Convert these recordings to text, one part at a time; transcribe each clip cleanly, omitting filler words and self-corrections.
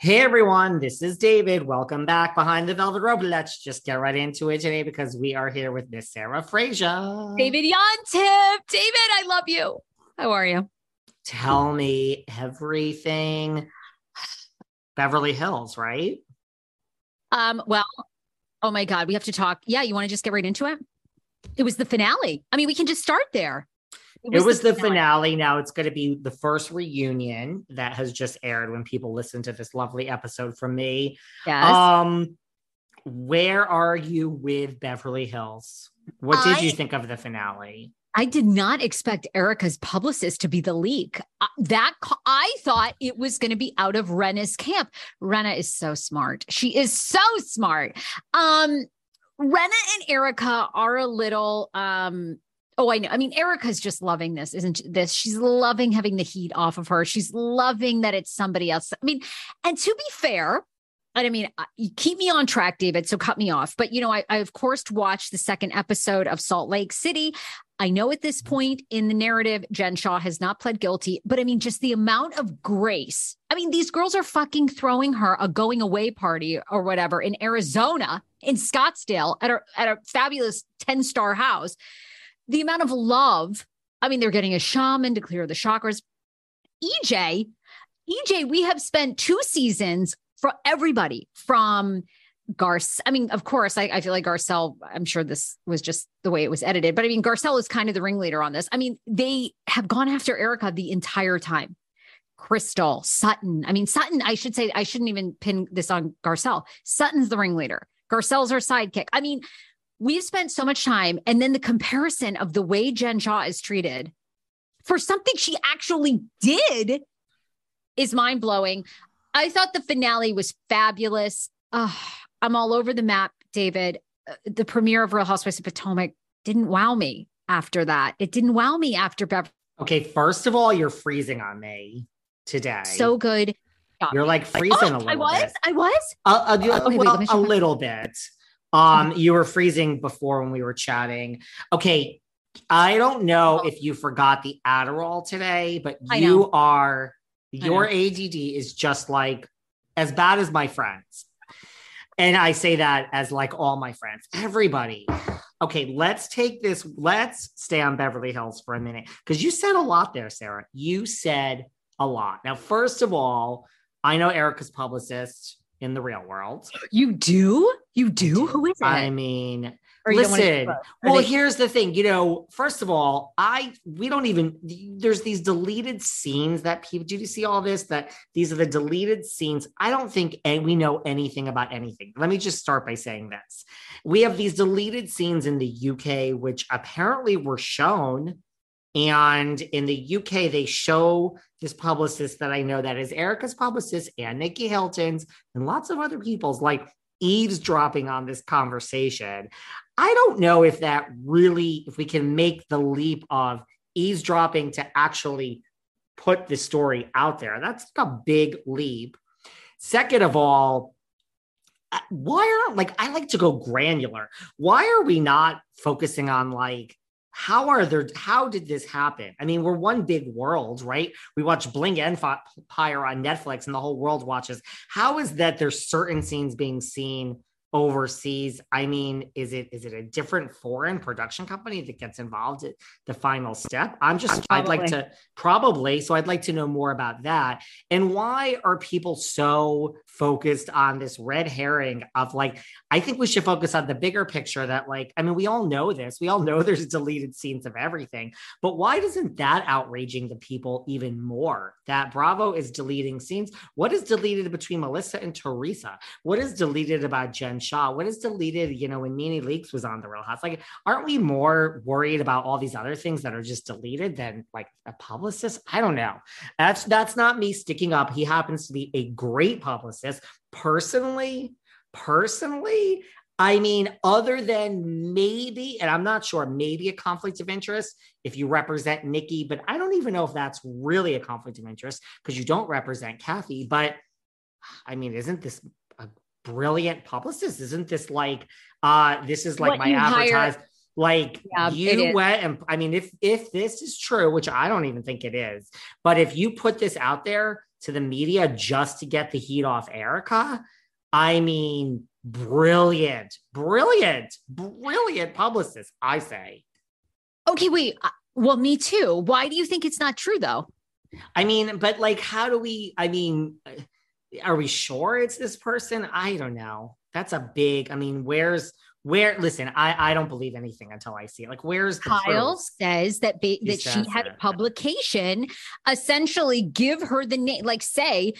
Hey everyone, this is David. Welcome back behind the velvet rope. Let's just get right into it today because we are here with Miss Sarah Fraser. David Yantip. David, I love you. How are you? Tell me everything. Beverly Hills, right? Well, oh my God, we have to talk. Yeah, you want to just get right into it? It was the finale. I mean, we can just start there. It was the finale. Now it's going to be the first reunion that has just aired when people listen to this lovely episode from me. Yes. Where are you with Beverly Hills? What did you think of the finale? I did not expect Erica's publicist to be the leak. I thought it was going to be out of Rinna's camp. Rinna is so smart. She is so smart. Rinna and Erica are a little... Oh, I know. I mean, Erica's just loving this, isn't this? She's loving having the heat off of her. She's loving that it's somebody else. I mean, and to be fair, and I mean, you keep me on track, David, so cut me off. But, you know, I of course watched the second episode of Salt Lake City. I know at this point in the narrative, Jen Shaw has not pled guilty, but I mean, just the amount of grace. I mean, these girls are fucking throwing her a going away party or whatever in Arizona, in Scottsdale at a fabulous 10-star house. The amount of love, I mean, they're getting a shaman to clear the chakras. EJ, we have spent 2 seasons for everybody from Garcelle. I mean, of course, I feel like Garcelle, I'm sure this was just the way it was edited, but I mean, Garcelle is kind of the ringleader on this. I mean, they have gone after Erica the entire time. Crystal, Sutton. I mean, Sutton, I should say, I shouldn't even pin this on Garcelle. Sutton's the ringleader. Garcelle's her sidekick. I mean, we've spent so much time, and then the comparison of the way Jen Shaw is treated for something she actually did is mind-blowing. I thought the finale was fabulous. Oh, I'm all over the map, David. The premiere of Real Housewives of Potomac didn't wow me after that. It didn't wow me after Beverly. Okay, first of all, you're freezing on me today. So good. You're like freezing a little bit. I was? A little bit. You were freezing before when we were chatting. Okay. I don't know if you forgot the Adderall today, but your ADD is just like as bad as my friends. And I say that as like all my friends, everybody. Okay. Let's stay on Beverly Hills for a minute. Cause you said a lot there, Sarah. You said a lot. Now, first of all, I know Erica's publicist in the real world. You do? You do? Who is it? I mean, listen, well, here's the thing, you know, first of all, there's these deleted scenes that people, did you see all this? That these are the deleted scenes. I don't think we know anything about anything. Let me just start by saying this. We have these deleted scenes in the UK, which apparently were shown. And in the UK, they show this publicist that I know that is Erica's publicist and Nikki Hilton's and lots of other people's like eavesdropping on this conversation. I don't know if that really, if we can make the leap of eavesdropping to actually put the story out there. That's a big leap. Second of all, why are I like to go granular. Why are we not focusing on like How did this happen? I mean, we're one big world, right? We watch Bling Empire on Netflix and the whole world watches. How is that there's certain scenes being seen overseas? I mean, is it a different foreign production company that gets involved at the final step? I'd like to know more about that. And why are people so focused on this red herring of like, I think we should focus on the bigger picture that like, I mean, we all know this, we all know there's deleted scenes of everything, but why isn't that outraging the people even more that Bravo is deleting scenes? What is deleted between Melissa and Teresa? What is deleted about Jen Shaw? What is deleted, you know, when NeNe Leakes was on The Real House? Like, aren't we more worried about all these other things that are just deleted than like a publicist? I don't know. That's not me sticking up. He happens to be a great publicist. Personally, I mean, other than maybe, and I'm not sure, maybe a conflict of interest if you represent Nikki, but I don't even know if that's really a conflict of interest because you don't represent Kathy. But I mean, isn't this brilliant publicist? Isn't this like this is like what my advertise hire. Like yeah, you went and I mean if this is true, which I don't even think it is, but if you put this out there to the media just to get the heat off Erica, I mean brilliant publicist, I say. Okay, wait. Well, me too. Why do you think it's not true though? I mean, but like how do we are we sure it's this person? I don't know. That's a big, I mean, listen, I don't believe anything until I see it. Like, where's the Kyle proof? Says that that she had a publication essentially give her the name, like say,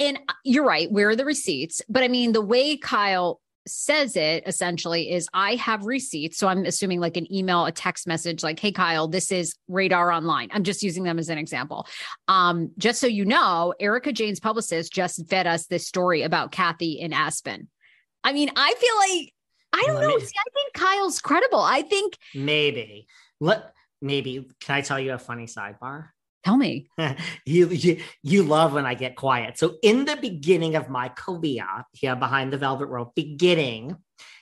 and you're right, where are the receipts? But I mean, the way Kyle says it essentially is I have receipts. So I'm assuming like an email, a text message, like, hey, Kyle, this is Radar Online. I'm just using them as an example. Just so you know, Erica Jane's publicist just fed us this story about Kathy in Aspen. I mean, I feel like, I don't know. See, I think Kyle's credible. I think maybe. Can I tell you a funny sidebar? Tell me. you love when I get quiet. So in the beginning of my career here behind the velvet rope,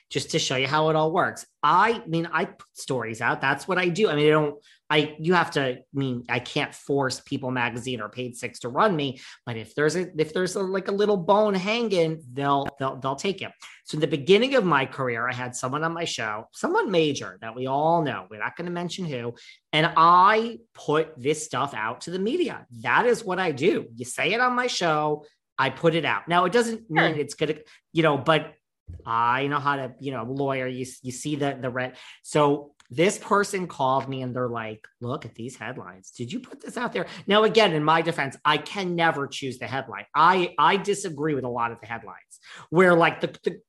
just to show you how it all works. I mean, I put stories out. That's what I do. I mean, I can't force People Magazine or Page Six to run me, but if there's like a little bone hanging, they'll take it. So in the beginning of my career, I had someone on my show, someone major that we all know, we're not going to mention who, and I put this stuff out to the media. That is what I do. You say it on my show, I put it out. Now it doesn't mean it's going to, you know, but I know how to, you know, lawyer, you see the red. So this person called me and they're like, look at these headlines. Did you put this out there? Now, again, in my defense, I can never choose the headline. I disagree with a lot of the headlines where like the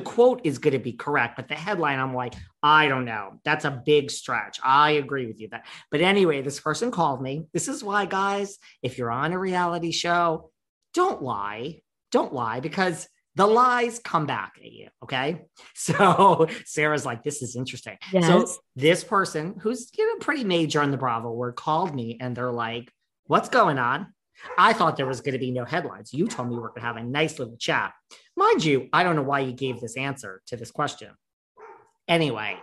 quote is going to be correct, but the headline, I'm like, I don't know. That's a big stretch. I agree with you. But anyway, this person called me. This is why, guys, if you're on a reality show, don't lie. Don't lie because the lies come back at you, okay? So Sarah's like, this is interesting. Yes. So this person who's, you know, pretty major in the Bravo world called me and they're like, what's going on? I thought there was going to be no headlines. You told me we were going to have a nice little chat. Mind you, I don't know why you gave this answer to this question. Anyway,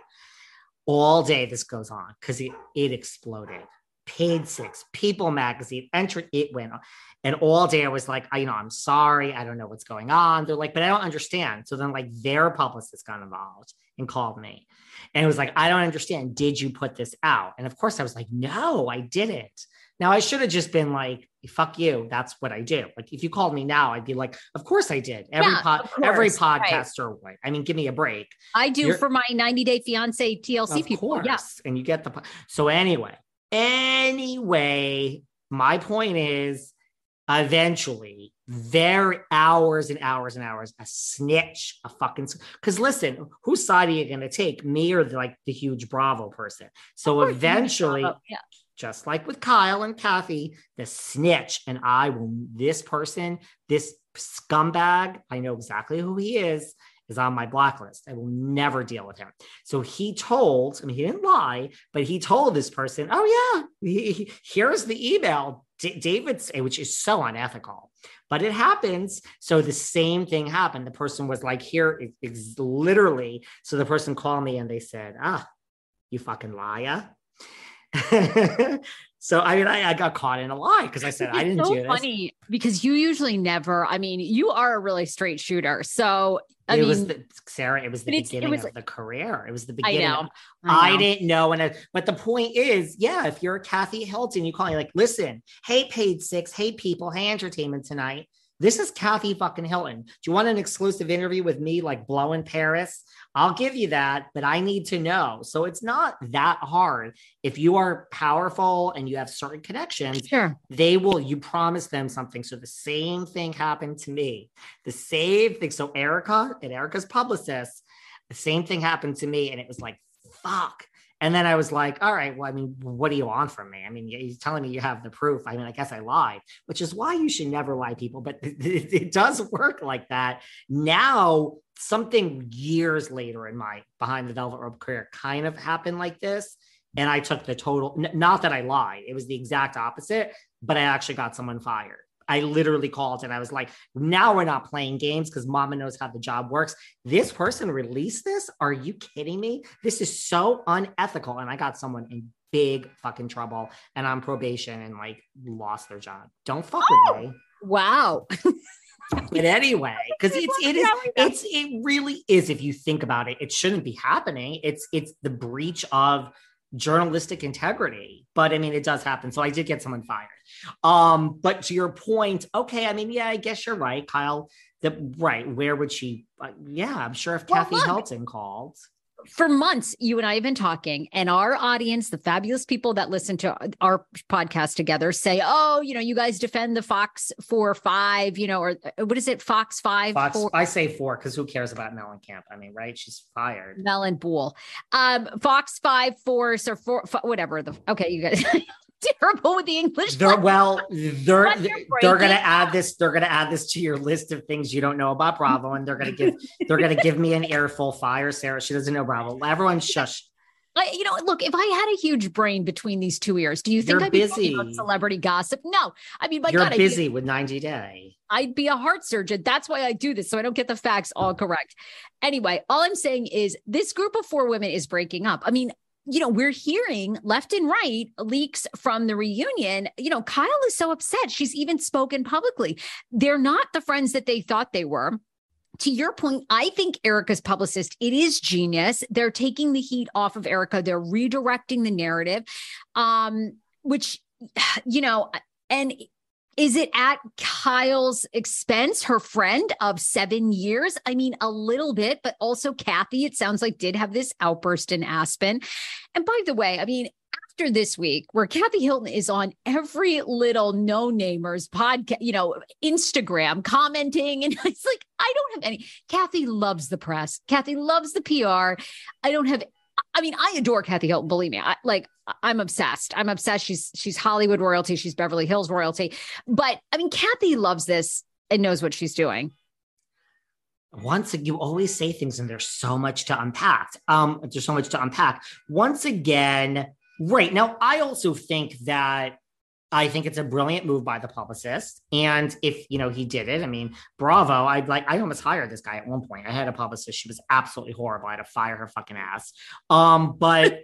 all day this goes on because it exploded. Page Six, People Magazine, entered, it went on. And all day I was like, I'm sorry. I don't know what's going on. They're like, but I don't understand. So then like their publicist got involved and called me. And it was like, I don't understand. Did you put this out? And of course I was like, no, I didn't. Now I should have just been like, fuck you. That's what I do. Like if you called me now, I'd be like, of course I did. Every podcaster would. Right. I mean, give me a break. I do for my 90 Day Fiance TLC of people. Course. Yeah. And you get the, so anyway, my point is, eventually, there hours and hours and hours, a snitch, a fucking, because listen, whose side are you going to take, me or the huge Bravo person? So eventually, yeah. Just like with Kyle and Kathy, the snitch, and this scumbag, I know exactly who he is on my blacklist. I will never deal with him. So he told, I mean, he didn't lie, but he told this person, oh yeah, here's the email. David's, which is so unethical, but it happens. So the same thing happened. The person was like, here, it's literally, so the person called me and they said, you fucking liar. So, I mean, I got caught in a lie because I said I didn't do this. It's so funny because you usually never, I mean, you are a really straight shooter. So, I mean, Sarah, it was the beginning of the career. It was the beginning. I didn't know. And but the point is, yeah, if you're a Kathy Hilton, you call me like, listen, hey, Page Six, hey, people, hey, entertainment tonight. This is Kathy fucking Hilton. Do you want an exclusive interview with me, like blowing Paris? I'll give you that, but I need to know. So it's not that hard. If you are powerful and you have certain connections, sure, they will, you promise them something. So the same thing happened to me. The same thing. So Erica and Erica's publicist, the same thing happened to me. And it was like, fuck. And then I was like, all right, well, I mean, what do you want from me? I mean, you're telling me you have the proof. I mean, I guess I lied, which is why you should never lie, people. But it does work like that. Now, something years later in my Behind the Velvet Rope career kind of happened like this. And I took the total, not that I lied. It was the exact opposite, but I actually got someone fired. I literally called and I was like, now we're not playing games because mama knows how the job works. This person released this? Are you kidding me? This is so unethical. And I got someone in big fucking trouble and on probation and like lost their job. Don't fuck with me. Wow. But anyway, because it really is, if you think about it, it shouldn't be happening. It's the breach of journalistic integrity, but I mean, it does happen. So I did get someone fired. But to your point, okay. I mean, yeah, I guess you're right, Kyle. Right. Where would she? Yeah. I'm sure if Kathy Hilton called. For months, you and I have been talking, and our audience, the fabulous people that listen to our podcast together, say, oh, you know, you guys defend the Fox 4 5, you know, or what is it? Fox 5? Fox, 4? I say 4 because who cares about Mellencamp? I mean, right? She's fired. Mellon Bull. Fox 5 4 or 4 5, whatever. Okay, you guys terrible with the English. They're gonna add this. They're gonna add this to your list of things you don't know about Bravo, and they're gonna give me an earful. Fire Sarah. She doesn't know Bravo. Everyone shush. You know, look, if I had a huge brain between these two ears, do you think I'd be talking about celebrity gossip? No. I mean, my God. You're busy with 90 Day. I'd be a heart surgeon. That's why I do this, so I don't get the facts all correct. Anyway, all I'm saying is this group of 4 women is breaking up. I mean, you know, we're hearing left and right leaks from the reunion. You know, Kyle is so upset. She's even spoken publicly. They're not the friends that they thought they were. To your point, I think Erica's publicist, it is genius. They're taking the heat off of Erica. They're redirecting the narrative, which, you know, and is it at Kyle's expense, her friend of 7 years? I mean, a little bit, but also Kathy, it sounds like, did have this outburst in Aspen. And by the way, I mean, after this week, where Kathy Hilton is on every little no-namers podcast, you know, Instagram commenting. And it's like, I don't have any. Kathy loves the press. Kathy loves the PR. I adore Kathy Hilton. Believe me, I'm obsessed. I'm obsessed. She's Hollywood royalty. She's Beverly Hills royalty. But I mean, Kathy loves this and knows what she's doing. Once you always say things and there's so much to unpack. There's so much to unpack. Once again. Right. Now, I also think that it's a brilliant move by the publicist. And if, you know, he did it, I mean, Bravo, I almost hired this guy at one point. I had a publicist. She was absolutely horrible. I had to fire her fucking ass. But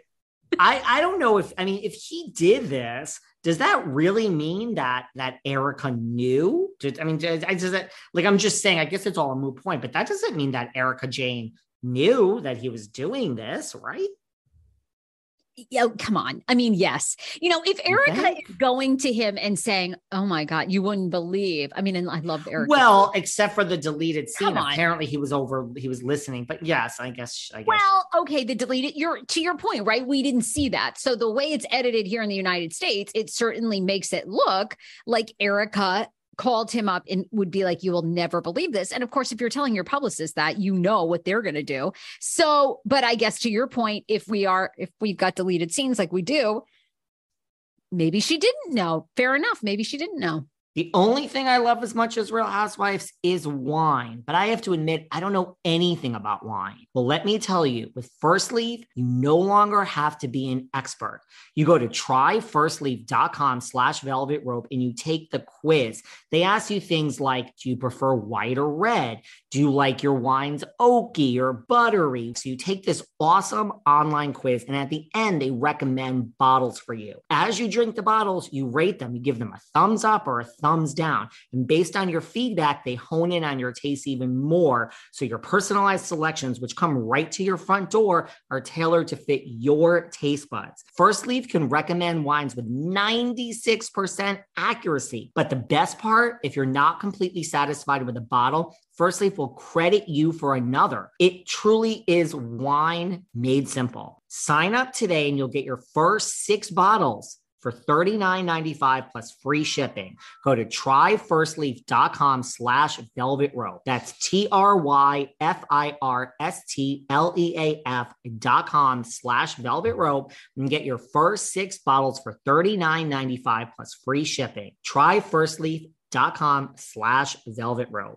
I don't know if he did this, does that really mean that Erica knew? I'm just saying, I guess it's all a moot point, but that doesn't mean that Erica Jane knew that he was doing this, right? Yeah, come on. I mean, yes. You know, if Erica is going to him and saying, oh my God, you wouldn't believe. I mean, and I love Erica. Well, except for the deleted scene. Apparently he was listening, but yes, I guess. Well, okay. The deleted, to your point, right? We didn't see that. So the way it's edited here in the United States, it certainly makes it look like Erica called him up and would be like, you will never believe this. And of course, if you're telling your publicist that, you know what they're going to do. So, but I guess to your point, if we've got deleted scenes like we do, maybe she didn't know. Fair enough. Maybe she didn't know. The only thing I love as much as Real Housewives is wine, but I have to admit, I don't know anything about wine. Well, let me tell you, with First Leaf, you no longer have to be an expert. You go to tryfirstleaf.com/velvetrope and you take the quiz. They ask you things like, do you prefer white or red? Do you like your wines oaky or buttery? So you take this awesome online quiz, and at the end, they recommend bottles for you. As you drink the bottles, you rate them. You give them a thumbs up or a thumbs down. And based on your feedback, they hone in on your taste even more. So your personalized selections, which come right to your front door, are tailored to fit your taste buds. First Leaf can recommend wines with 96% accuracy. But the best part, if you're not completely satisfied with a bottle, First Leaf will credit you for another. It truly is wine made simple. Sign up today and you'll get your first 6 bottles for $39.95 plus free shipping. Go to tryfirstleaf.com/velvetrope. That's tryfirstleaf.com/velvetrope and get your first 6 bottles for $39.95 plus free shipping. Try First Leaf. .com/velvetrope.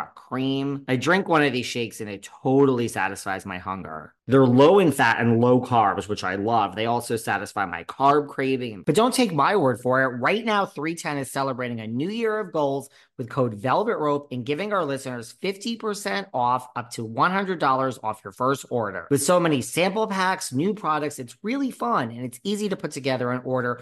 cream. I drink one of these shakes and it totally satisfies my hunger. They're low in fat and low carbs, which I love. They also satisfy my carb craving. But don't take my word for it. Right now, 310 is celebrating a new year of goals with code VELVETROPE and giving our listeners 50% off up to $100 off your first order. With so many sample packs, new products, it's really fun and it's easy to put together an order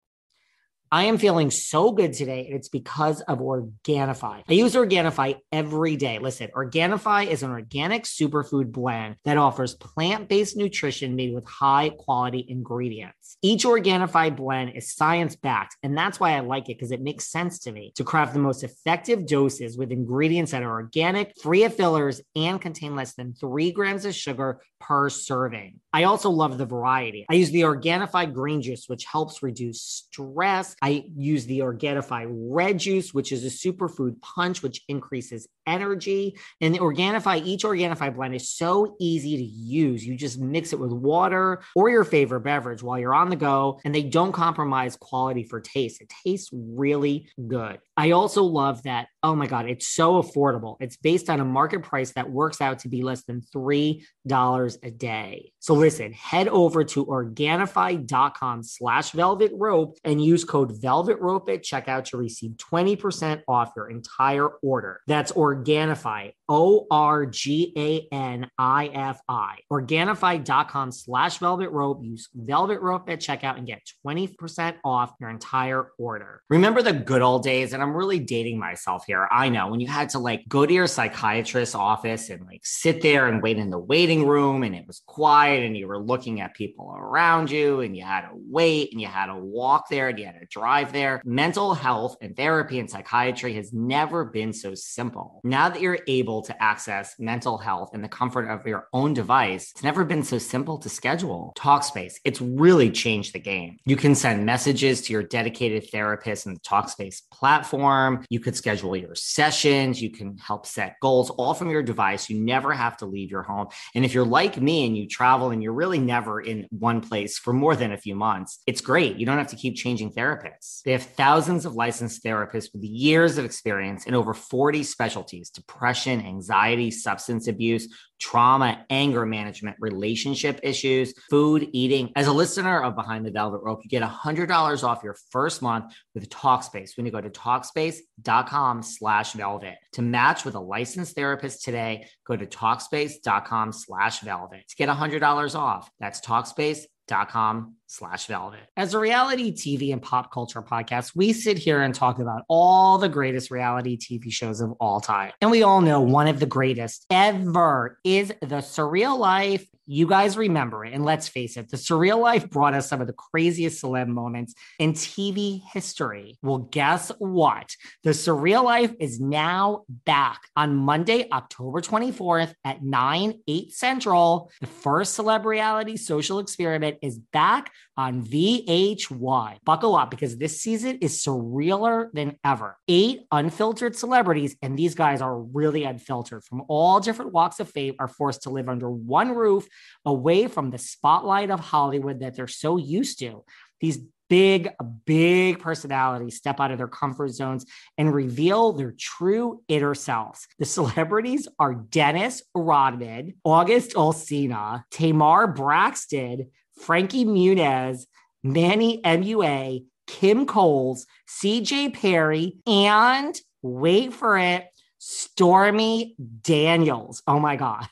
I am feeling so good today, and it's because of Organifi. I use Organifi every day. Listen, Organifi is an organic superfood blend that offers plant-based nutrition made with high-quality ingredients. Each Organifi blend is science-backed, and that's why I like it, because it makes sense to me to craft the most effective doses with ingredients that are organic, free of fillers, and contain less than 3 grams of sugar per serving. I also love the variety. I use the Organifi green juice, which helps reduce stress. I use the Organifi red juice, which is a superfood punch, which increases energy. And the Organifi, each Organifi blend is so easy to use. You just mix it with water or your favorite beverage while you're on the go, and they don't compromise quality for taste. It tastes really good. I also love that, oh my God, it's so affordable. It's based on a market price that works out to be less than $3 a day. So listen, head over to Organifi.com/velvetrope and use code VELVETROPE at checkout to receive 20% off your entire order. That's Organifi, Organifi, Organifi.com/velvetrope. Use VELVETROPE at checkout and get 20% off your entire order. Remember the good old days, and I'm really dating myself here. I know, when you had to like go to your psychiatrist's office and like sit there and wait in the waiting room, and it was quiet and you were looking at people around you, and you had to wait and you had to walk there and you had to drive there. Mental health and therapy and psychiatry has never been so simple. Now that you're able to access mental health in the comfort of your own device, it's never been so simple to schedule. Talkspace, it's really changed the game. You can send messages to your dedicated therapist in the Talkspace platform. You could schedule your sessions. You can help set goals all from your device. You never have to leave your home. And if you're like me and you travel and you're really never in one place for more than a few months, it's great. You don't have to keep changing therapists. They have thousands of licensed therapists with years of experience in over 40 specialties: depression, anxiety, substance abuse, trauma, anger management, relationship issues, food, eating. As a listener of Behind the Velvet Rope, you get $100 off your first month with Talkspace when you go to Talkspace.com/velvet. To match with a licensed therapist today, go to Talkspace.com/velvet to get $100 off. That's Talkspace.com /Velvet. As a reality TV and pop culture podcast, we sit here and talk about all the greatest reality TV shows of all time. And we all know one of the greatest ever is The Surreal Life. You guys remember it. And let's face it, The Surreal Life brought us some of the craziest celeb moments in TV history. Well, guess what? The Surreal Life is now back on Monday, October 24th at 9/8 Central. The first celeb reality social experiment is back on VH1. Buckle up, because this season is surrealer than ever. 8 unfiltered celebrities, and these guys are really unfiltered, from all different walks of fame, are forced to live under one roof, away from the spotlight of Hollywood that they're so used to. These big personalities step out of their comfort zones and reveal their true inner selves. The celebrities are Dennis Rodman, August Alsina, Tamar Braxton, Frankie Muniz, Manny MUA, Kim Coles, CJ Perry, and wait for it, Stormy Daniels. Oh my God.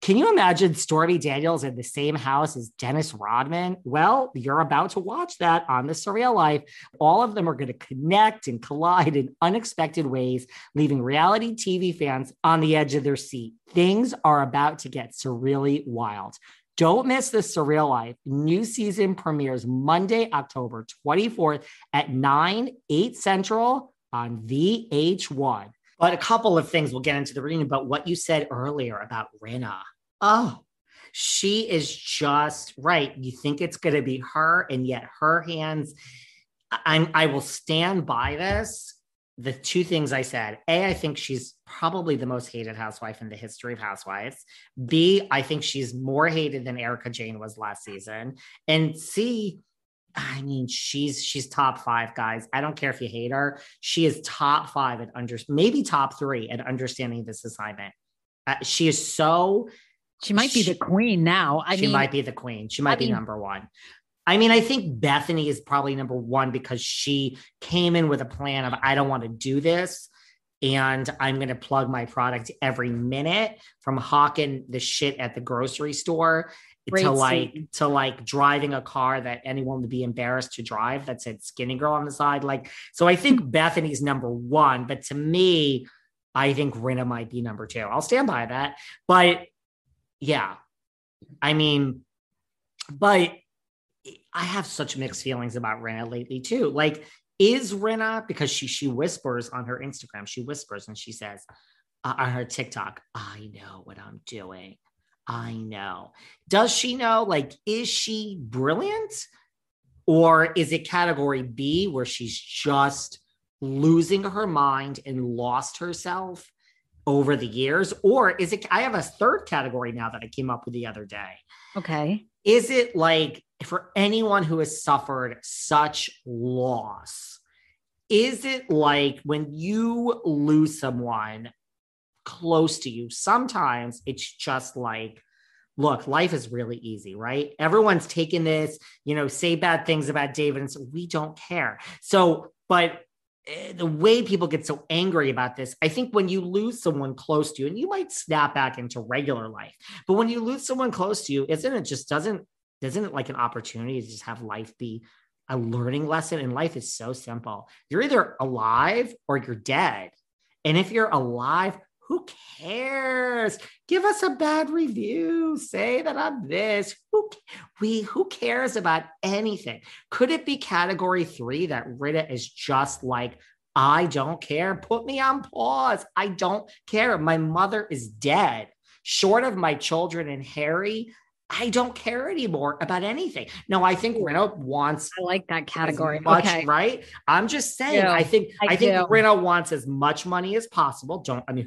Can you imagine Stormy Daniels in the same house as Dennis Rodman? Well, you're about to watch that on The Surreal Life. All of them are going to connect and collide in unexpected ways, leaving reality TV fans on the edge of their seat. Things are about to get surreally wild. Don't miss The Surreal Life. New season premieres Monday, October 24th at 9/8 Central on VH1. But a couple of things, we'll get into the reunion, but what you said earlier about Rinna. Oh, she is just right. You think it's going to be her, and yet her hands. I will stand by this. The two things I said: A, I think she's probably the most hated housewife in the history of housewives. B, I think she's more hated than Erica Jane was last season. And C, I mean, she's top 5, guys. I don't care if you hate her. She is top 5 and maybe top 3 at understanding this assignment. She is so. She might be the queen now. She might be number 1. I mean, I think Bethany is probably number 1 because she came in with a plan of, I don't want to do this, and I'm going to plug my product every minute, from hawking the shit at the grocery store to driving a car that anyone would be embarrassed to drive that said skinny girl on the side. So I think Bethany's number 1, but to me, I think Rinna might be number 2. I'll stand by that. But yeah, I mean, but I have such mixed feelings about Rinna lately too. Is Rinna, because she whispers on her Instagram, she whispers and she says on her TikTok, I know what I'm doing. I know. Does she know? Is she brilliant? Or is it category B, where she's just losing her mind and lost herself over the years? Or is it, I have a third category now that I came up with the other day. Okay. Is it for anyone who has suffered such loss, is it when you lose someone close to you, sometimes it's just look, life is really easy, right? Everyone's taking this, say bad things about David, and so we don't care. So, but the way people get so angry about this, I think when you lose someone close to you, and you might snap back into regular life, but when you lose someone close to you, isn't it like an opportunity to just have life be a learning lesson? And life is so simple. You're either alive or you're dead. And if you're alive, who cares? Give us a bad review. Say that I'm this. Who cares about anything? Could it be category 3 that Rinna is just I don't care. Put me on pause. I don't care. My mother is dead. Short of my children and Harry, I don't care anymore about anything. No, I think Rinna wants. I like that category. Much, okay. Right? I'm just saying. Yeah, I think Rinna wants as much money as possible.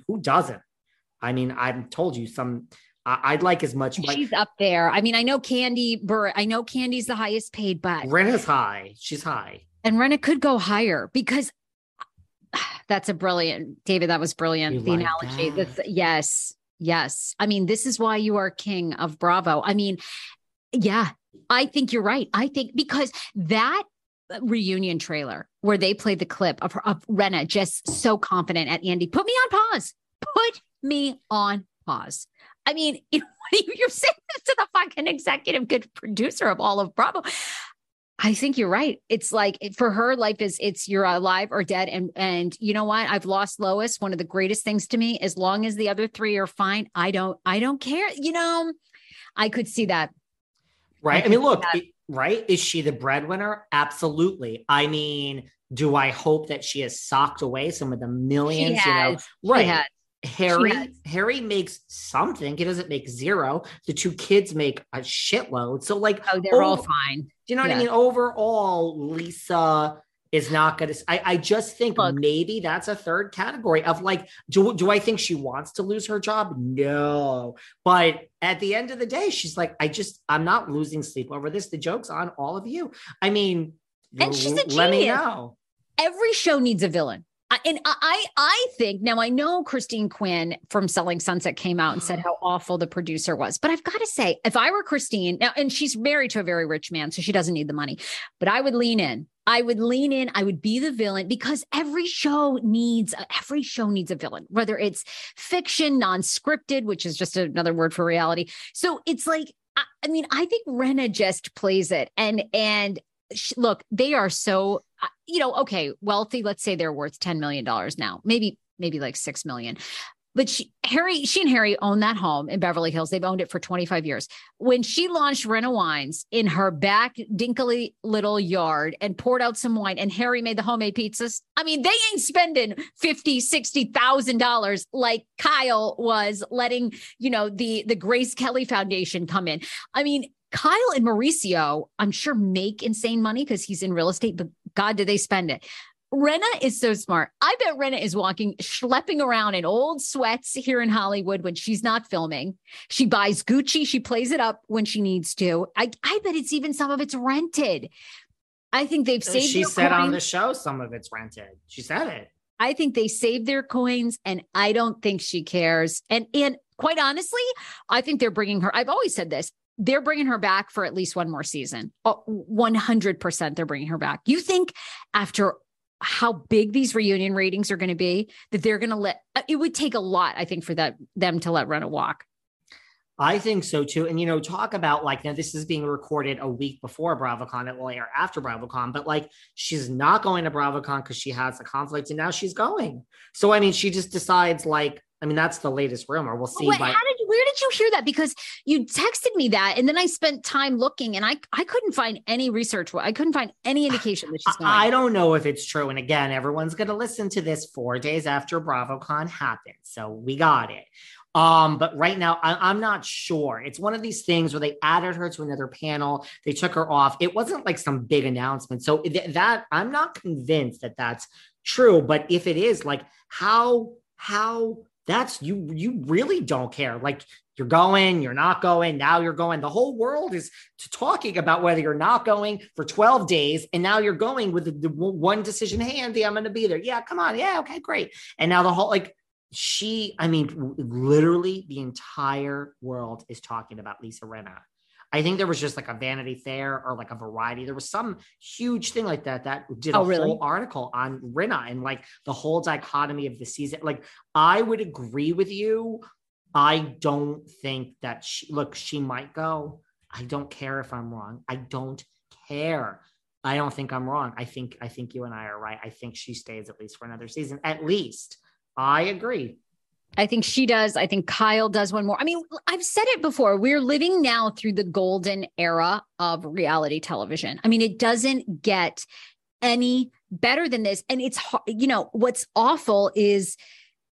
Who doesn't? I mean, I've told you some. I'd like as much. She's up there. I mean, I know Candy's the highest paid, but Rinna's high. She's high, and Rinna could go higher because that's a brilliant, David. That was brilliant. You the like analogy. That. That's yes. Yes. I mean, this is why you are king of Bravo. I mean, yeah, I think you're right. I think because that reunion trailer where they played the clip of Rinna just so confident at Andy, put me on pause. I mean, you're saying this to the fucking executive good producer of all of Bravo. I think you're right. It's like for her life is it's you're alive or dead. And you know what? I've lost Lois. One of the greatest things to me, as long as the other three are fine, I don't care. You know, I could see that. Right. I mean, look, right. Is she the breadwinner? Absolutely. I mean, do I hope that she has socked away some of the millions? She has, you know, right. She has. Harry makes something. He doesn't make zero. The two kids make a shitload. So like, they're all fine. Do you know what I mean? Overall, Lisa is not going to, I just think maybe that's a third category of like, do I think she wants to lose her job? No. But at the end of the day, she's like, I'm not losing sleep over this. The joke's on all of you. I mean, and she's a genius. Let me know. Every show needs a villain. And I think now I know Christine Quinn from Selling Sunset came out and said how awful the producer was, but I've got to say, if I were Christine now, and she's married to a very rich man, so she doesn't need the money, but I would lean in. I would be the villain because every show needs a villain, whether it's fiction, non-scripted, which is just another word for reality. So it's like, I mean, I think Rinna just plays it and look, they are so, you know, okay, wealthy, let's say they're worth $10 million now, maybe like $6 million. But she and Harry own that home in Beverly Hills. They've owned it for 25 years. When she launched Rinna Wines in her back dinkly little yard and poured out some wine and Harry made the homemade pizzas, I mean, they ain't spending $50,000, $60,000 like Kyle was letting, you know, the Grace Kelly Foundation come in. I mean, Kyle and Mauricio, I'm sure, make insane money because he's in real estate, but God, do they spend it? Rinna is so smart. I bet Rinna is schlepping around in old sweats here in Hollywood when she's not filming. She buys Gucci. She plays it up when she needs to. I bet it's even some of it's rented. I think they've saved their coins. She said on the show, some of it's rented. She said it. I think they saved their coins and I don't think she cares. And quite honestly, I think they're bringing her. I've always said this. They're bringing her back for at least one more season. 100% they're bringing her back. You think after how big these reunion ratings are going to be that they're going to it would take a lot, I think, for them to let Rinna walk. I think so too. And, you know, talk about like, now this is being recorded a week before BravoCon. It will air after BravoCon, but like, she's not going to BravoCon because she has a conflict and now she's going. So, I mean, she just decides like, I mean, that's the latest rumor. We'll see. Wait, where did you hear that? Because you texted me that, and then I spent time looking, and I couldn't find any research. I couldn't find any indication that she's going. I don't know if it's true. And again, everyone's going to listen to this 4 days after BravoCon happened. So we got it. But right now, I'm not sure. It's one of these things where they added her to another panel. They took her off. It wasn't like some big announcement. So that I'm not convinced that that's true. But if it is, like how that's you really don't care. Like you're going, you're not going. Now you're going. The whole world is talking about whether you're not going for 12 days. And now you're going with the one decision. Hey, Andy, I'm going to be there. Yeah, come on. Yeah. Okay, great. And now the whole, like literally the entire world is talking about Lisa Rinna. I think there was just like a Vanity Fair or like a Variety. There was some huge thing like that did whole article on Rinna and like the whole dichotomy of the season. Like I would agree with you. I don't think that she might go. I don't care if I'm wrong. I don't care. I don't think I'm wrong. I think you and I are right. I think she stays at least for another season. At least I agree. I think she does. I think Kyle does one more. I mean, I've said it before. We're living now through the golden era of reality television. I mean, it doesn't get any better than this. And it's, you know, what's awful is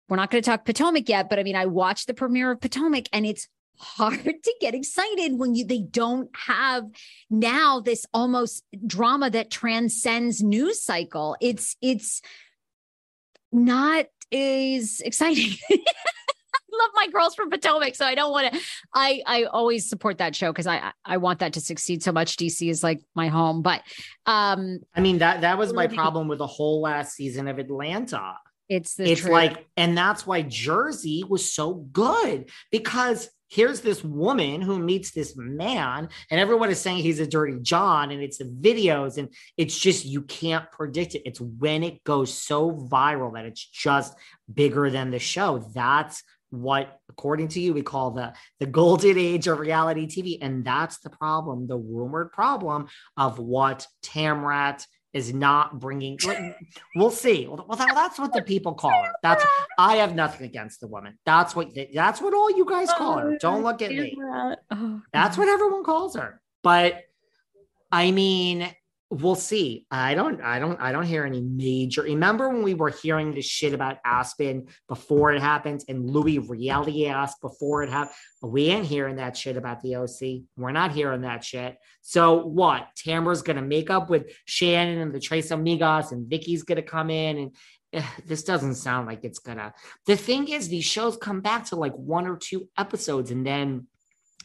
we're not going to talk Potomac yet, but I mean, I watched the premiere of Potomac and it's hard to get excited when they don't have now this almost drama that transcends news cycle. It's not is exciting. I love my girls from Potomac, so I don't want to. I always support that show because I want that to succeed so much. DC is like my home, but I mean that was my problem with the whole last season of Atlanta. It's truth. Like, and that's why Jersey was so good because here's this woman who meets this man and everyone is saying he's a dirty John and it's the videos and it's just, you can't predict it. It's when it goes so viral that it's just bigger than the show. That's what, according to you, we call the golden age of reality TV. And that's the problem, the rumored problem of what Tamrat is not bringing. We'll see. Well, that's what the people call her. That's, I have nothing against the woman. That's what all you guys call her. Don't look at me. That's what everyone calls her. But I mean, we'll see. I don't hear any major. Remember when we were hearing this shit about Aspen before it happens, and Louis really asked before it happened? We ain't hearing that shit about the OC. We're not hearing that shit. So what? Tamra's gonna make up with Shannon and the Tres Amigos, and Vicky's gonna come in, and this doesn't sound like it's gonna. The thing is, these shows come back to like one or two episodes, and then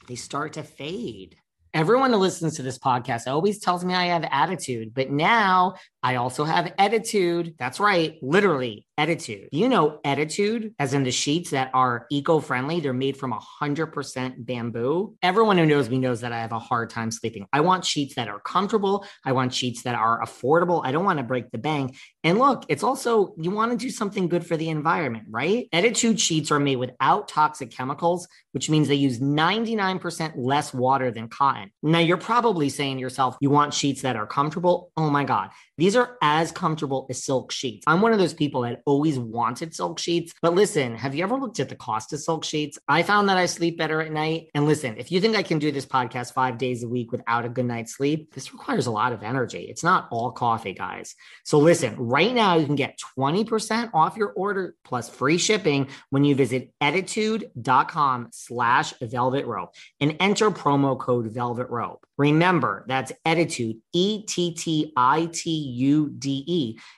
they start to fade. Everyone who listens to this podcast always tells me I have attitude, but now I also have ettitude. That's right. Literally ettitude. You know, ettitude, as in the sheets that are eco-friendly. They're made from 100% bamboo. Everyone who knows me knows that I have a hard time sleeping. I want sheets that are comfortable. I want sheets that are affordable. I don't want to break the bank. And look, it's also, you want to do something good for the environment, right? Ettitude sheets are made without toxic chemicals, which means they use 99% less water than cotton. Now, you're probably saying to yourself, you want sheets that are comfortable. Oh my God. These are as comfortable as silk sheets. I'm one of those people that always wanted silk sheets. But listen, have you ever looked at the cost of silk sheets? I found that I sleep better at night. And listen, if you think I can do this podcast 5 days a week without a good night's sleep, this requires a lot of energy. It's not all coffee, guys. So listen, right now you can get 20% off your order plus free shipping when you visit ettitude.com/velvetrope and enter promo code velvetrope. Remember, that's ettitude, ettitude.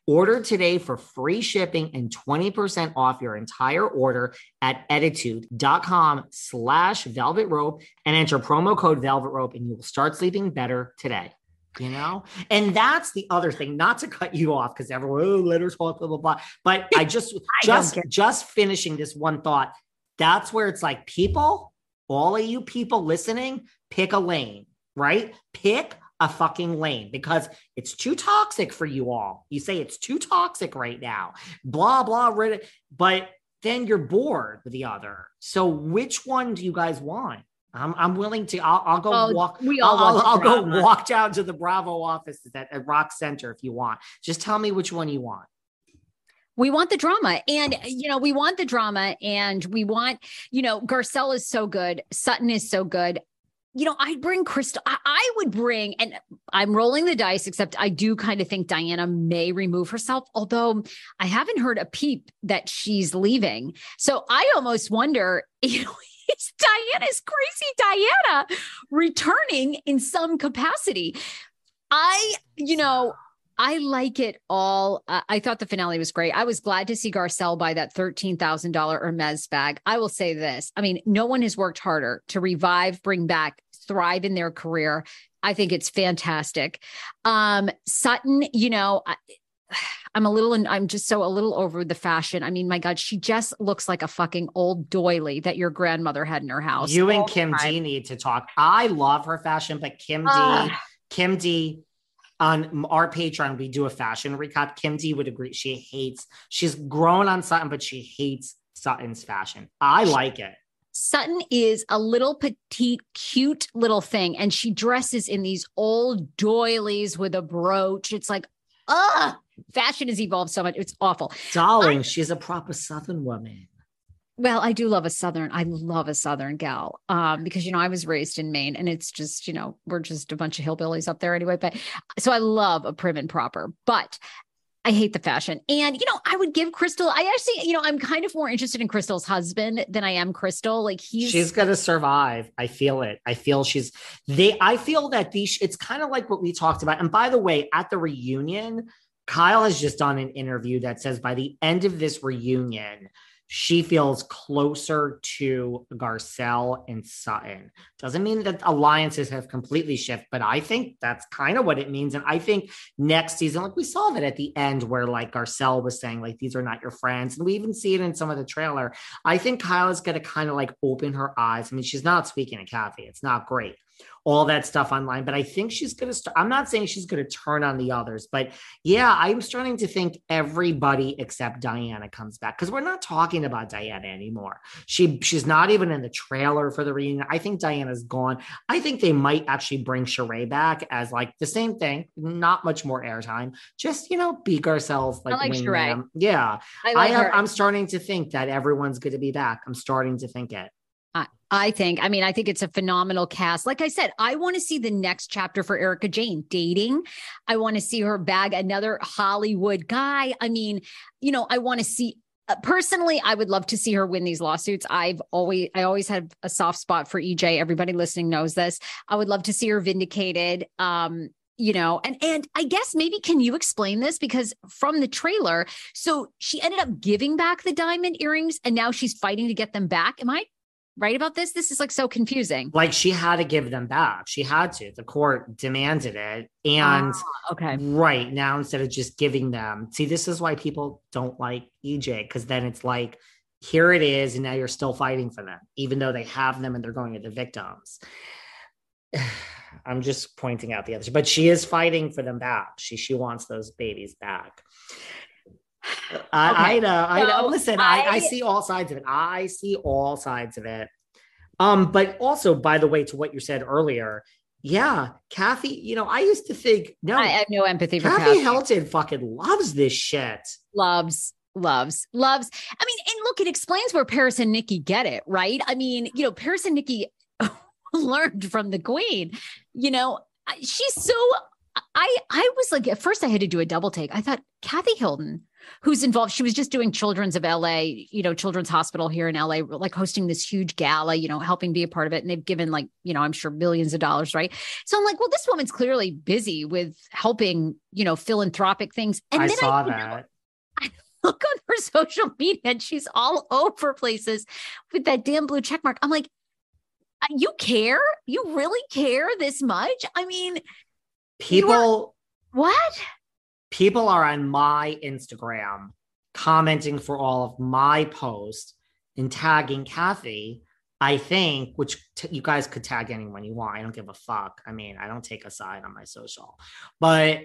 Order today for free shipping and 20% off your entire order at ettitude.com/velvetrope and enter promo code velvetrope, and you will start sleeping better today. You know, and that's the other thing, not to cut you off because everyone, oh, let her talk, blah, blah, blah. But I just finishing this one thought. That's where it's like, people, all of you people listening, pick a lane, right? Pick a fucking lane, because it's too toxic for you all. You say it's too toxic right now, blah, blah, but then you're bored with the other. So which one do you guys want? I'm willing to, I'll go walk down to the Bravo offices at Rock Center if you want. Just tell me which one you want. We want the drama, and, you know, Garcelle is so good. Sutton is so good. You know, I'd bring Crystal. I would bring, and I'm rolling the dice, except I do kind of think Diana may remove herself, although I haven't heard a peep that she's leaving. So I almost wonder, you know, it's Diana's crazy Diana returning in some capacity. I like it all. I thought the finale was great. I was glad to see Garcelle buy that $13,000 Hermes bag. I will say this. I mean, no one has worked harder to revive, bring back, thrive in their career. I think it's fantastic. Sutton, you know, I'm just a little over the fashion. I mean, my God, she just looks like a fucking old doily that your grandmother had in her house. You and Kim D need to talk. I love her fashion, but Kim D, on our Patreon, we do a fashion recap. Kim D would agree. She's grown on Sutton, but she hates Sutton's fashion. I like it. Sutton is a little petite, cute little thing, and she dresses in these old doilies with a brooch. It's like, fashion has evolved so much. It's awful. Darling, she's a proper Southern woman. Well, I do love a Southern gal, because, you know, I was raised in Maine, and it's just, you know, we're just a bunch of hillbillies up there anyway. But so I love a prim and proper, but I hate the fashion. And, you know, I would give Crystal, I actually, you know, I'm kind of more interested in Crystal's husband than I am Crystal. Like she's going to survive. I feel it. I feel that it's kind of like what we talked about. And by the way, at the reunion, Kyle has just done an interview that says by the end of this reunion, she feels closer to Garcelle and Sutton. Doesn't mean that alliances have completely shifted, but I think that's kind of what it means. And I think next season, like we saw that at the end where like Garcelle was saying, like, these are not your friends. And we even see it in some of the trailer. I think Kyle is going to kind of like open her eyes. I mean, she's not speaking to Kathy. It's not great. all that stuff online. But I think she's going to start. I'm not saying she's going to turn on the others, but yeah, I'm starting to think everybody except Diana comes back, because we're not talking about Diana anymore. She's not even in the trailer for the reunion. I think Diana's gone. I think they might actually bring Sheree back as like the same thing, not much more airtime. Just, you know, be Garcelle. Like Sheree. Yeah. I'm starting to think that everyone's going to be back. I'm starting to think it. I think it's a phenomenal cast. Like I said, I want to see the next chapter for Erica Jane dating. I want to see her bag another Hollywood guy. I mean, you know, I want to see, personally, I would love to see her win these lawsuits. I always had a soft spot for EJ. Everybody listening knows this. I would love to see her vindicated. You know, and I guess maybe, can you explain this? Because from the trailer, so she ended up giving back the diamond earrings and now she's fighting to get them back. Am I right about this? This is like so confusing. Like she had to give them back. She had to. The court demanded it. And okay, right now, instead of just giving them, see, this is why people don't like EJ, because then it's like, here it is. And now you're still fighting for them, even though they have them and they're going at the victims. I'm just pointing out the others, but she is fighting for them back. She wants those babies back. I know. Listen, I see all sides of it. I see all sides of it. But also, by the way, to what you said earlier, yeah, Kathy, you know, I used to think, no, I have no empathy for Kathy Hilton fucking loves this shit. Loves. I mean, and look, it explains where Paris and Nikki get it, right? I mean, you know, Paris and Nikki learned from the queen, you know, she's so, I was like, at first I had to do a double take. I thought Kathy Hilton, who's involved, she was just doing Children's of LA, you know, Children's Hospital here in LA, like hosting this huge gala, you know, helping be a part of it. And they've given like, you know, I'm sure millions of dollars, right? So I'm like, well, this woman's clearly busy with helping, you know, philanthropic things. And I then saw that. You know, I look on her social media and she's all over places with that damn blue check mark. I'm like, you care? You really care this much? I mean, people are on my Instagram commenting for all of my posts and tagging Kathy, I think, which you guys could tag anyone you want. I don't give a fuck. I mean, I don't take a side on my social, but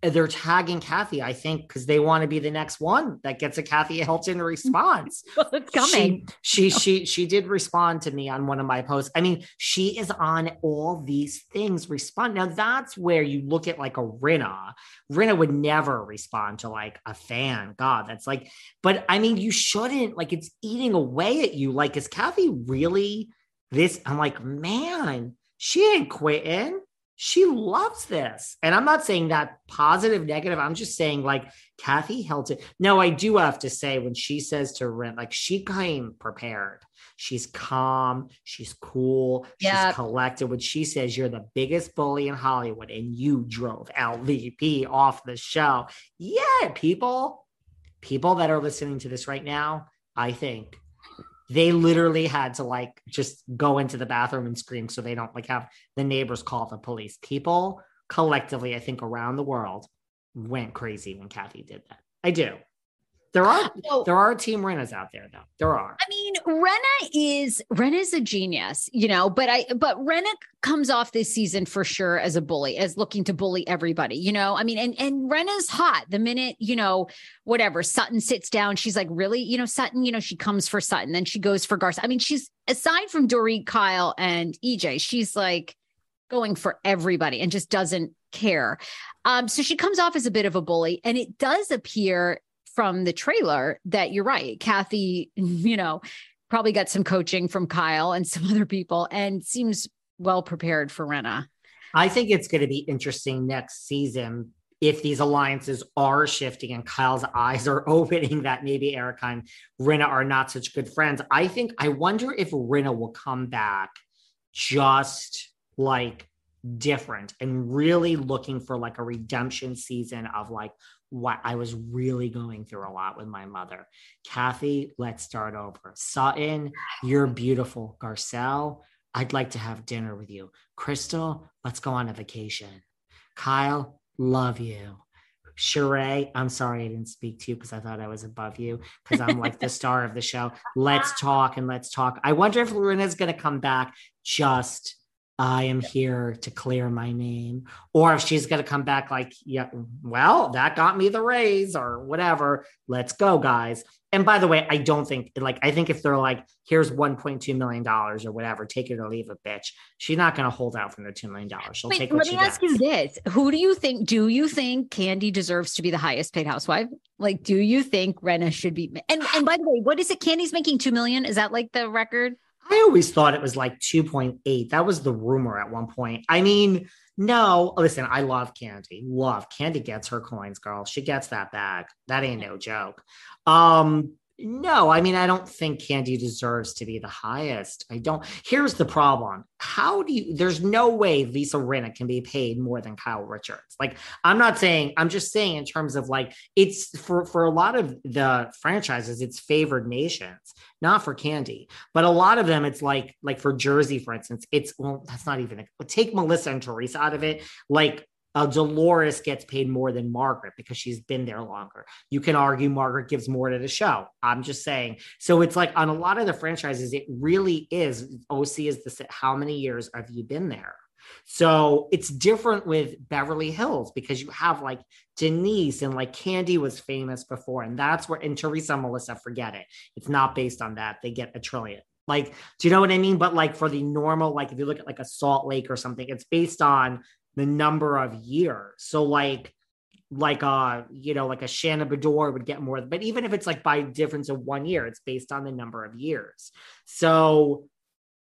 they're tagging Kathy, I think, because they want to be the next one that gets a Kathy Hilton response. Well, it's coming. She did respond to me on one of my posts. I mean, she is on all these things. Respond. Now that's where you look at like a Rinna. Rinna would never respond to like a fan. God, that's like, but I mean, you shouldn't, like, it's eating away at you. Like, is Kathy really this? I'm like, man, she ain't quitting. She loves this. And I'm not saying that positive, negative. I'm just saying like Kathy Hilton. No, I do have to say when she says to Rinna, like she came prepared. She's calm. She's cool. Yep. She's collected. When she says you're the biggest bully in Hollywood and you drove LVP off the show. Yeah, people that are listening to this right now, I think they literally had to like just go into the bathroom and scream so they don't like have the neighbors call the police. People collectively, I think around the world, went crazy when Kathy did that. I do. There are team Rennas out there though. There are. I mean, Rinna's a genius, you know, but Rinna comes off this season for sure as a bully, as looking to bully everybody, you know, I mean, and Renna's hot the minute, you know, whatever Sutton sits down. She's like, really, you know, Sutton, you know, she comes for Sutton, then she goes for Garcelle. I mean, she's aside from Dory, Kyle and EJ, she's like going for everybody and just doesn't care. So she comes off as a bit of a bully, and it does appear from the trailer that you're right. Kathy, you know, probably got some coaching from Kyle and some other people and seems well prepared for Rinna. I think it's going to be interesting next season if these alliances are shifting and Kyle's eyes are opening that maybe Erica and Rinna are not such good friends. I wonder if Rinna will come back just like different and really looking for like a redemption season of like, what I was really going through a lot with my mother. Kathy, let's start over. Sutton, you're beautiful. Garcelle, I'd like to have dinner with you. Crystal, let's go on a vacation. Kyle, love you. Sheree, I'm sorry I didn't speak to you because I thought I was above you because I'm like the star of the show. Let's talk. I wonder if Luna's going to come back just I am here to clear my name. Or if she's going to come back like, yeah, well, that got me the raise or whatever. Let's go, guys. And by the way, I don't think, like, I think if they're like, here's $1.2 million or whatever, take it or leave it, bitch. She's not going to hold out from the $2 million. She'll take what she gets. Let me ask you this. Who do you think Kandi deserves to be the highest paid housewife? Like, do you think Rinna should be? And by the way, what is it? Kandi's making $2 million. Is that like the record? I always thought it was like 2.8. That was the rumor at one point. I mean, no, listen, I love Kandi. Kandi gets her coins, girl. She gets that bag. That ain't no joke. No, I mean, I don't think Kandi deserves to be the highest. I don't. Here's the problem. There's no way Lisa Rinna can be paid more than Kyle Richards. Like, I'm just saying in terms of like, it's for a lot of the franchises, it's favored nations, not for Kandi, but a lot of them, it's like for Jersey, for instance, that's not even, take Melissa and Teresa out of it. Like, Dolores gets paid more than Margaret because she's been there longer. You can argue Margaret gives more to the show. I'm just saying. So it's like on a lot of the franchises, it really is. OC is the set. How many years have you been there? So it's different with Beverly Hills because you have like Denise and like Kandi was famous before. And that's where, and Teresa and Melissa, forget it. It's not based on that. They get $1 trillion. Like, do you know what I mean? But like for the normal, like if you look at like a Salt Lake or something, it's based on the number of years. So like a Shannon Bedore would get more, but even if it's like by difference of 1 year, it's based on the number of years. So,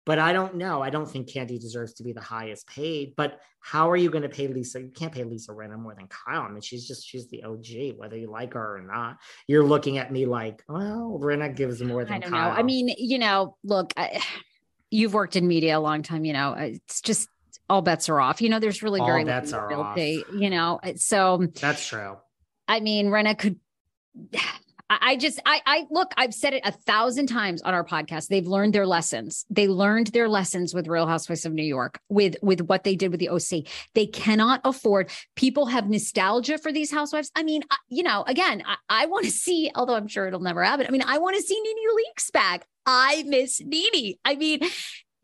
but I don't know. I don't think Kandi deserves to be the highest paid, but how are you going to pay Lisa? You can't pay Lisa Rinna more than Kyle. I mean, she's the OG, whether you like her or not. You're looking at me like, well, Rinna gives more than Kyle. I don't know. I mean, you know, look, you've worked in media a long time, you know, it's just, all bets are off. You know, there's really very little guilty, you know, so that's true. I mean, Rinna could, I look, I've said it 1,000 times on our podcast. They've learned their lessons. They learned their lessons with Real Housewives of New York, with what they did with the OC. They cannot afford, people have nostalgia for these housewives. I mean, you know, again, I want to see, although I'm sure it'll never happen. I mean, I want to see NeNe Leakes back. I miss NeNe. I mean,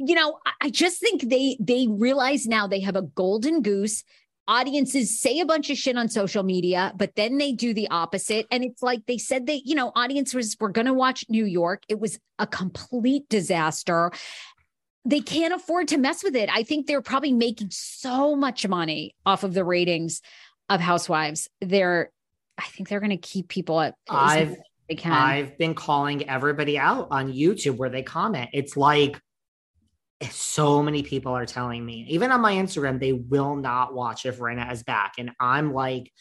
you know, I just think they realize now they have a golden goose. Audiences say a bunch of shit on social media, but then they do the opposite. And it's like they said that, you know, audiences were going to watch New York. It was a complete disaster. They can't afford to mess with it. I think they're probably making so much money off of the ratings of Housewives. I think they're going to keep people at. They can. I've been calling everybody out on YouTube where they comment. It's like, so many people are telling me, even on my Instagram, they will not watch if Rinna is back. And I'm like,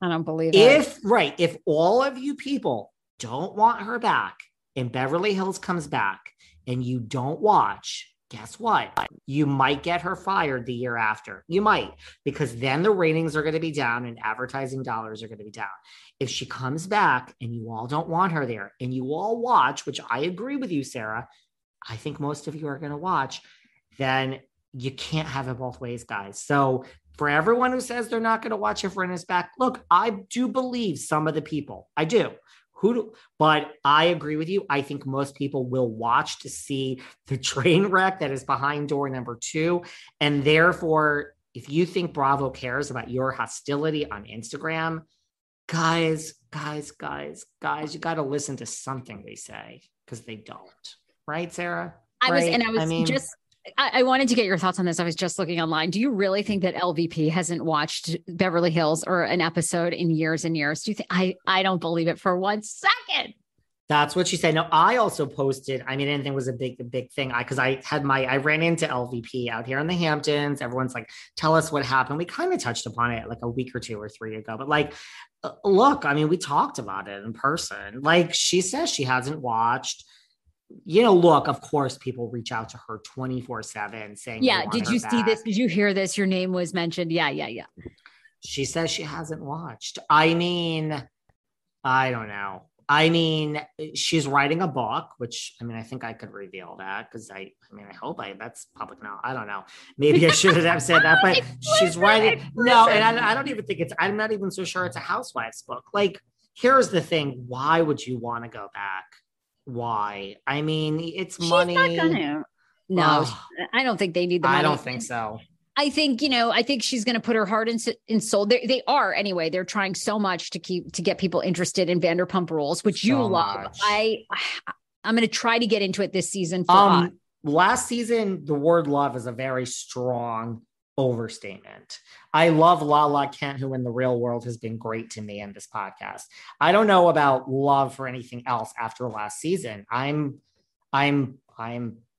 I don't believe it. Right. If all of you people don't want her back and Beverly Hills comes back and you don't watch, guess what? You might get her fired the year after. You might, because then the ratings are going to be down and advertising dollars are going to be down. If she comes back and you all don't want her there and you all watch, which I agree with you, Sarah, I think most of you are going to watch, then you can't have it both ways, guys. So for everyone who says they're not going to watch if Rinna's back, look, I do believe some of the people. I do. But I agree with you. I think most people will watch to see the train wreck that is behind door number 2. And therefore, if you think Bravo cares about your hostility on Instagram, guys, you got to listen to something they say because they don't. Right, Sarah? I wanted to get your thoughts on this. I was just looking online. Do you really think that LVP hasn't watched Beverly Hills or an episode in years and years? Do you think, I don't believe it for 1 second. That's what she said. No, I also posted, I mean, anything was a big thing. I ran into LVP out here in the Hamptons. Everyone's like, tell us what happened. We kind of touched upon it like a week or 2 or 3 ago, but like, look, I mean, we talked about it in person. Like she says, she hasn't watched. You know, look, of course, people reach out to her 24/7 saying, yeah, did you see this? Did you hear this? Your name was mentioned. Yeah. She says she hasn't watched. I mean, I don't know. I mean, she's writing a book, which, I mean, I think I could reveal that because I hope that's public now. I don't know. Maybe I shouldn't have said that, but she's writing. No, and I don't even think I'm not even so sure it's a Housewives book. Like, here's the thing. Why would you want to go back? Why? I mean, it's money. She's not gonna. No, I don't think they need the money. I don't think so. I think, you know, I think she's going to put her heart and soul. They are anyway. They're trying so much to get people interested in Vanderpump Rules, which you love. I'm going to try to get into it this season. Last season, the word love is a very strong overstatement. I love Lala Kent, who in the real world has been great to me in this podcast. I don't know about love for anything else after last season.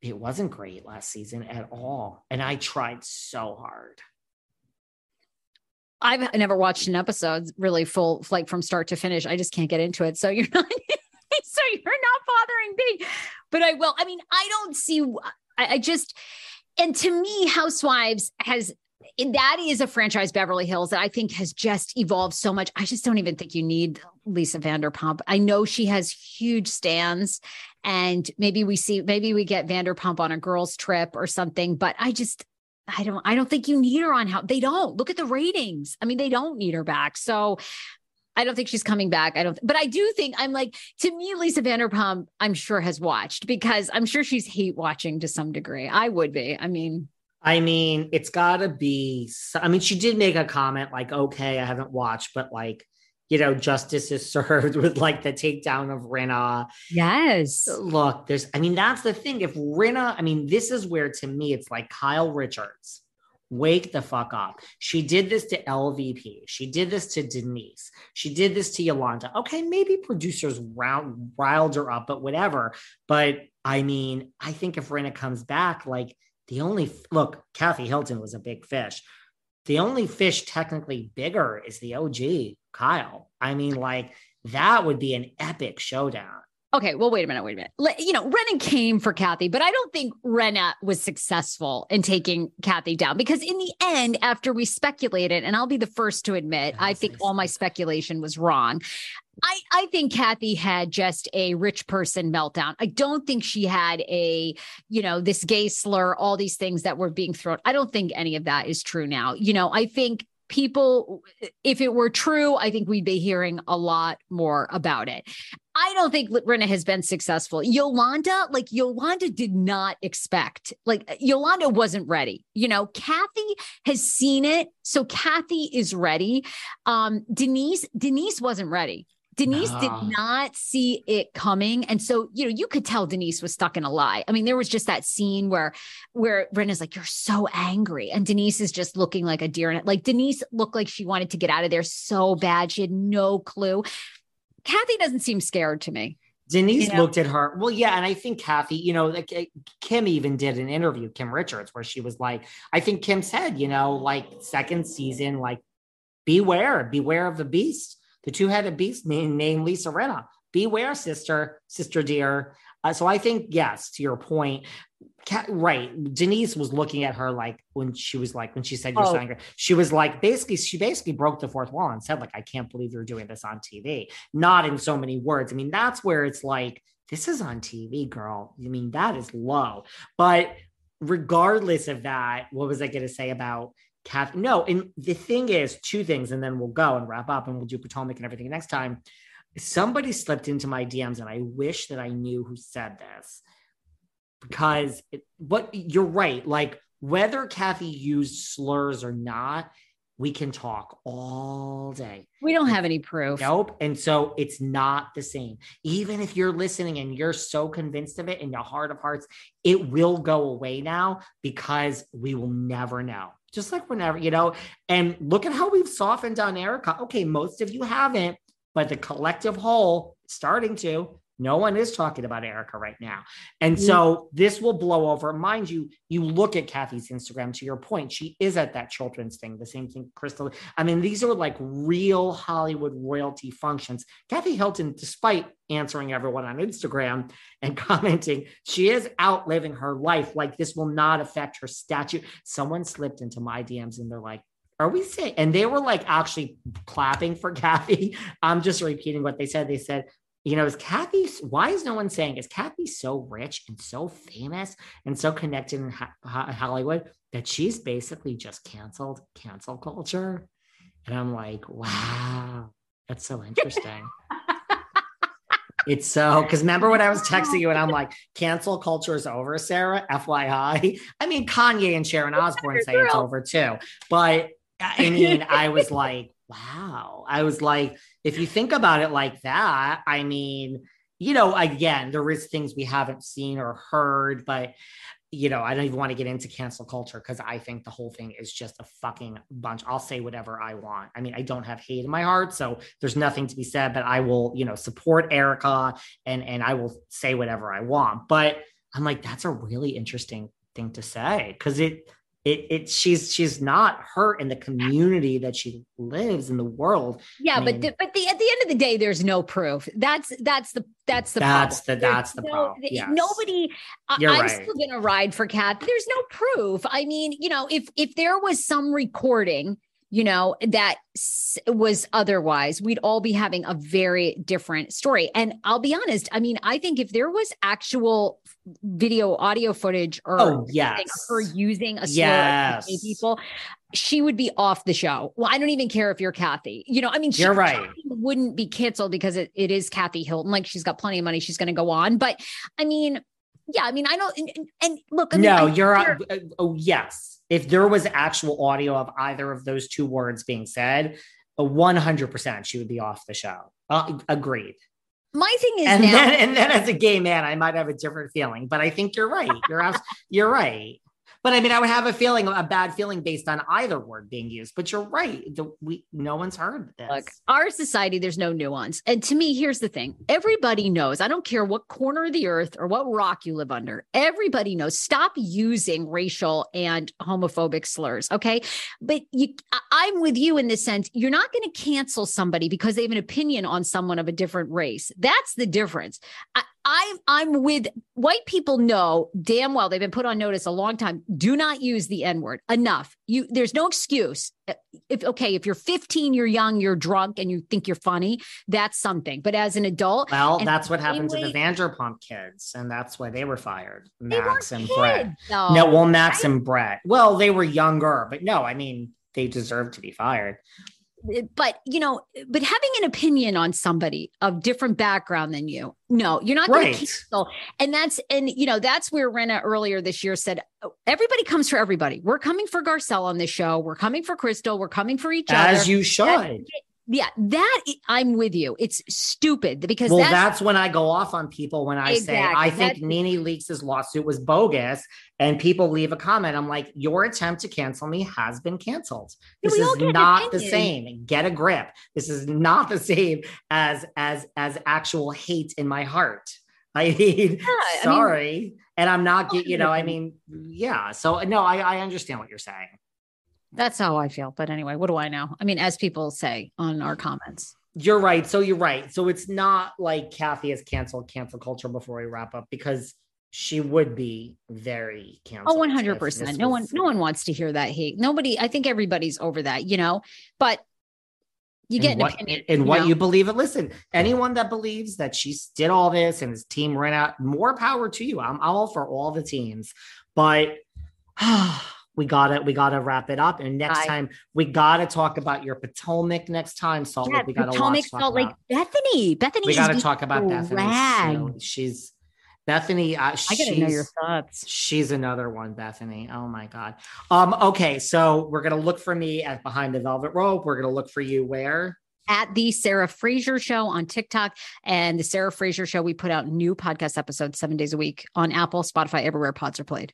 It wasn't great last season at all. And I tried so hard. I've never watched an episode really full, like from start to finish. I just can't get into it. So you're not bothering me, but I will. I mean, I don't see, and to me, Housewives that is a franchise, Beverly Hills, that I think has just evolved so much. I just don't even think you need Lisa Vanderpump. I know she has huge stands, and maybe we get Vanderpump on a girls' trip or something, but I don't think you need her on how they don't look at the ratings. I mean, they don't need her back. So I don't think she's coming back. But I do think to me, Lisa Vanderpump, I'm sure has watched, because I'm sure she's hate watching to some degree. I would be. I mean, it's gotta be, she did make a comment like, okay, I haven't watched, but like, you know, justice is served with like the takedown of Rinna. Yes. Look, that's the thing. If Rinna, this is where to me, it's like Kyle Richards, wake the fuck up. She did this to LVP. She did this to Denise. She did this to Yolanda. Okay. Maybe producers riled her up, but whatever. But I think if Rinna comes back, like, Kathy Hilton was a big fish. The only fish technically bigger is the OG, Kyle. That would be an epic showdown. Okay, well, wait a minute. Rinna came for Kathy, but I don't think Rinna was successful in taking Kathy down, because in the end, after we speculated, and I'll be the first to admit, I think all my speculation was wrong. I think Kathy had just a rich person meltdown. I don't think she had this gay slur, all these things that were being thrown. I don't think any of that is true now. I think people, if it were true, I think we'd be hearing a lot more about it. I don't think Rinna has been successful. Yolanda did not expect, Yolanda wasn't ready. Kathy has seen it. So Kathy is ready. Denise wasn't ready. Denise did not see it coming. And so, you could tell Denise was stuck in a lie. There was just that scene where Rinna's like, you're so angry. And Denise is just looking like a deer in it. Like Denise looked like she wanted to get out of there so bad. She had no clue. Kathy doesn't seem scared to me. Denise looked at her. Well, yeah. And I think Kathy, Kim even did an interview, Kim Richards, where she was like, I think Kim said, second season, beware of the beast. The two-headed beast named Lisa Rinna. Beware, sister dear. So I think, yes, to your point, right. Denise was looking at her when she said, you're so angry, she was like, she basically broke the fourth wall and said, I can't believe you're doing this on TV. Not in so many words. That's where it's like, this is on TV, girl. That is low. But regardless of that, what was I going to say about Kathy? No, and the thing is, two things, and then we'll go and wrap up, and we'll do Potomac and everything next time. Somebody slipped into my DMs, and I wish that I knew who said this, because you're right. Whether Kathy used slurs or not, we can talk all day. We don't have any proof. Nope. And so it's not the same. Even if you're listening and you're so convinced of it in your heart of hearts, it will go away now, because we will never know. Just like whenever, and look at how we've softened on Erica. Okay, most of you haven't, but the collective whole starting to, no one is talking about Erica right now. And so this will blow over. Mind you, you look at Kathy's Instagram, to your point, she is at that children's thing. The same thing, Crystal. These are real Hollywood royalty functions. Kathy Hilton, despite answering everyone on Instagram and commenting, she is outliving her life. This will not affect her statue. Someone slipped into my DMs and they're like, are we saying? And they were actually clapping for Kathy. I'm just repeating what they said. They said, why is no one saying, is Kathy so rich and so famous and so connected in Hollywood that she's basically just canceled cancel culture? And I'm like, wow, that's so interesting. It's so, because remember when I was texting you and I'm like, cancel culture is over, Sarah, FYI. I mean, Kanye and Sharon Osbourne say it's over too. But I mean, I was like, wow. I was like, if you think about it like that, I mean, you know, again, there is things we haven't seen or heard, but you know, I don't even want to get into cancel culture because I think the whole thing is just a fucking bunch. I'll say whatever I want. I mean, I don't have hate in my heart, so there's nothing to be said, but I will, you know, support Erica and I will say whatever I want. But I'm like, that's a really interesting thing to say because she's not hurt in the community that she lives in the world. Yeah, I mean, but at the end of the day, there's no proof. That's the problem. Yes. Nobody. I'm still gonna ride for Kat. There's no proof. I mean, you know, if there was some recording, you know, that was otherwise, we'd all be having a very different story. And I'll be honest. I mean, I think if there was actual video, audio footage, or her using a slur to people, she would be off the show. Well, I don't even care if you're Kathy. You know, I mean, you're right. Kathy wouldn't be canceled because it is Kathy Hilton. Like, she's got plenty of money. She's going to go on. But I mean, yeah, I mean, I don't. And look, I mean, if there was actual audio of either of those two words being said, 100%, she would be off the show. Agreed. My thing is, and then as a gay man, I might have a different feeling, but I think you're right. You're right. But I mean, I would have a bad feeling based on either word being used, but you're right. No one's heard this. Look, our society, there's no nuance. And to me, here's the thing. Everybody knows, I don't care what corner of the earth or what rock you live under. Everybody knows, stop using racial and homophobic slurs. Okay. But I'm with you in this sense. You're not going to cancel somebody because they have an opinion on someone of a different race. That's the difference. I'm with white people know damn well, they've been put on notice a long time. Do not use the N-word enough. There's no excuse. If you're 15, you're young, you're drunk, and you think you're funny, that's something. But as an adult, that's what happened to the Vanderpump kids, and that's why they were fired. Max and Brett. No, well, Max and Brett. Well, they were younger, but no, I mean, they deserve to be fired. But, you know, but having an opinion on somebody of different background than you, no, you're not going to cancel. And you know, that's where Rinna earlier this year said, everybody comes for everybody. We're coming for Garcelle on this show. We're coming for Crystal. We're coming for each other. As you should. I'm with you. It's stupid because that's when I go off on people when I say, I think NeNe Leakes' lawsuit was bogus and people leave a comment. I'm like, your attempt to cancel me has been canceled. This is not the same. Get a grip. This is not the same as actual hate in my heart. I mean, sorry. I mean, and I'm not, you know, I mean, yeah. So no, I understand what you're saying. That's how I feel. But anyway, what do I know? I mean, as people say on our comments. You're right. So you're right. So it's not like Kathy has canceled cancel culture before we wrap up, because she would be very canceled. Oh, 100%. No one wants to hear that hate. Nobody. I think everybody's over that, you know, but you get an opinion. And what you believe it. Listen, anyone that believes that she did all this and his team ran out, more power to you. I'm all for all the teams, but We gotta wrap it up. And next time we gotta talk about your Potomac next time. We gotta Potomac Salt Lake. Bethany. We gotta talk about Bethany. So she's Bethany. I gotta know your thoughts. She's another one, Bethany. Oh my God. Okay. So we're gonna look for me at Behind the Velvet Rope. We're gonna look for you where? At the Sarah Fraser Show on TikTok. And the Sarah Fraser Show, we put out new podcast episodes 7 days a week on Apple, Spotify, everywhere pods are played.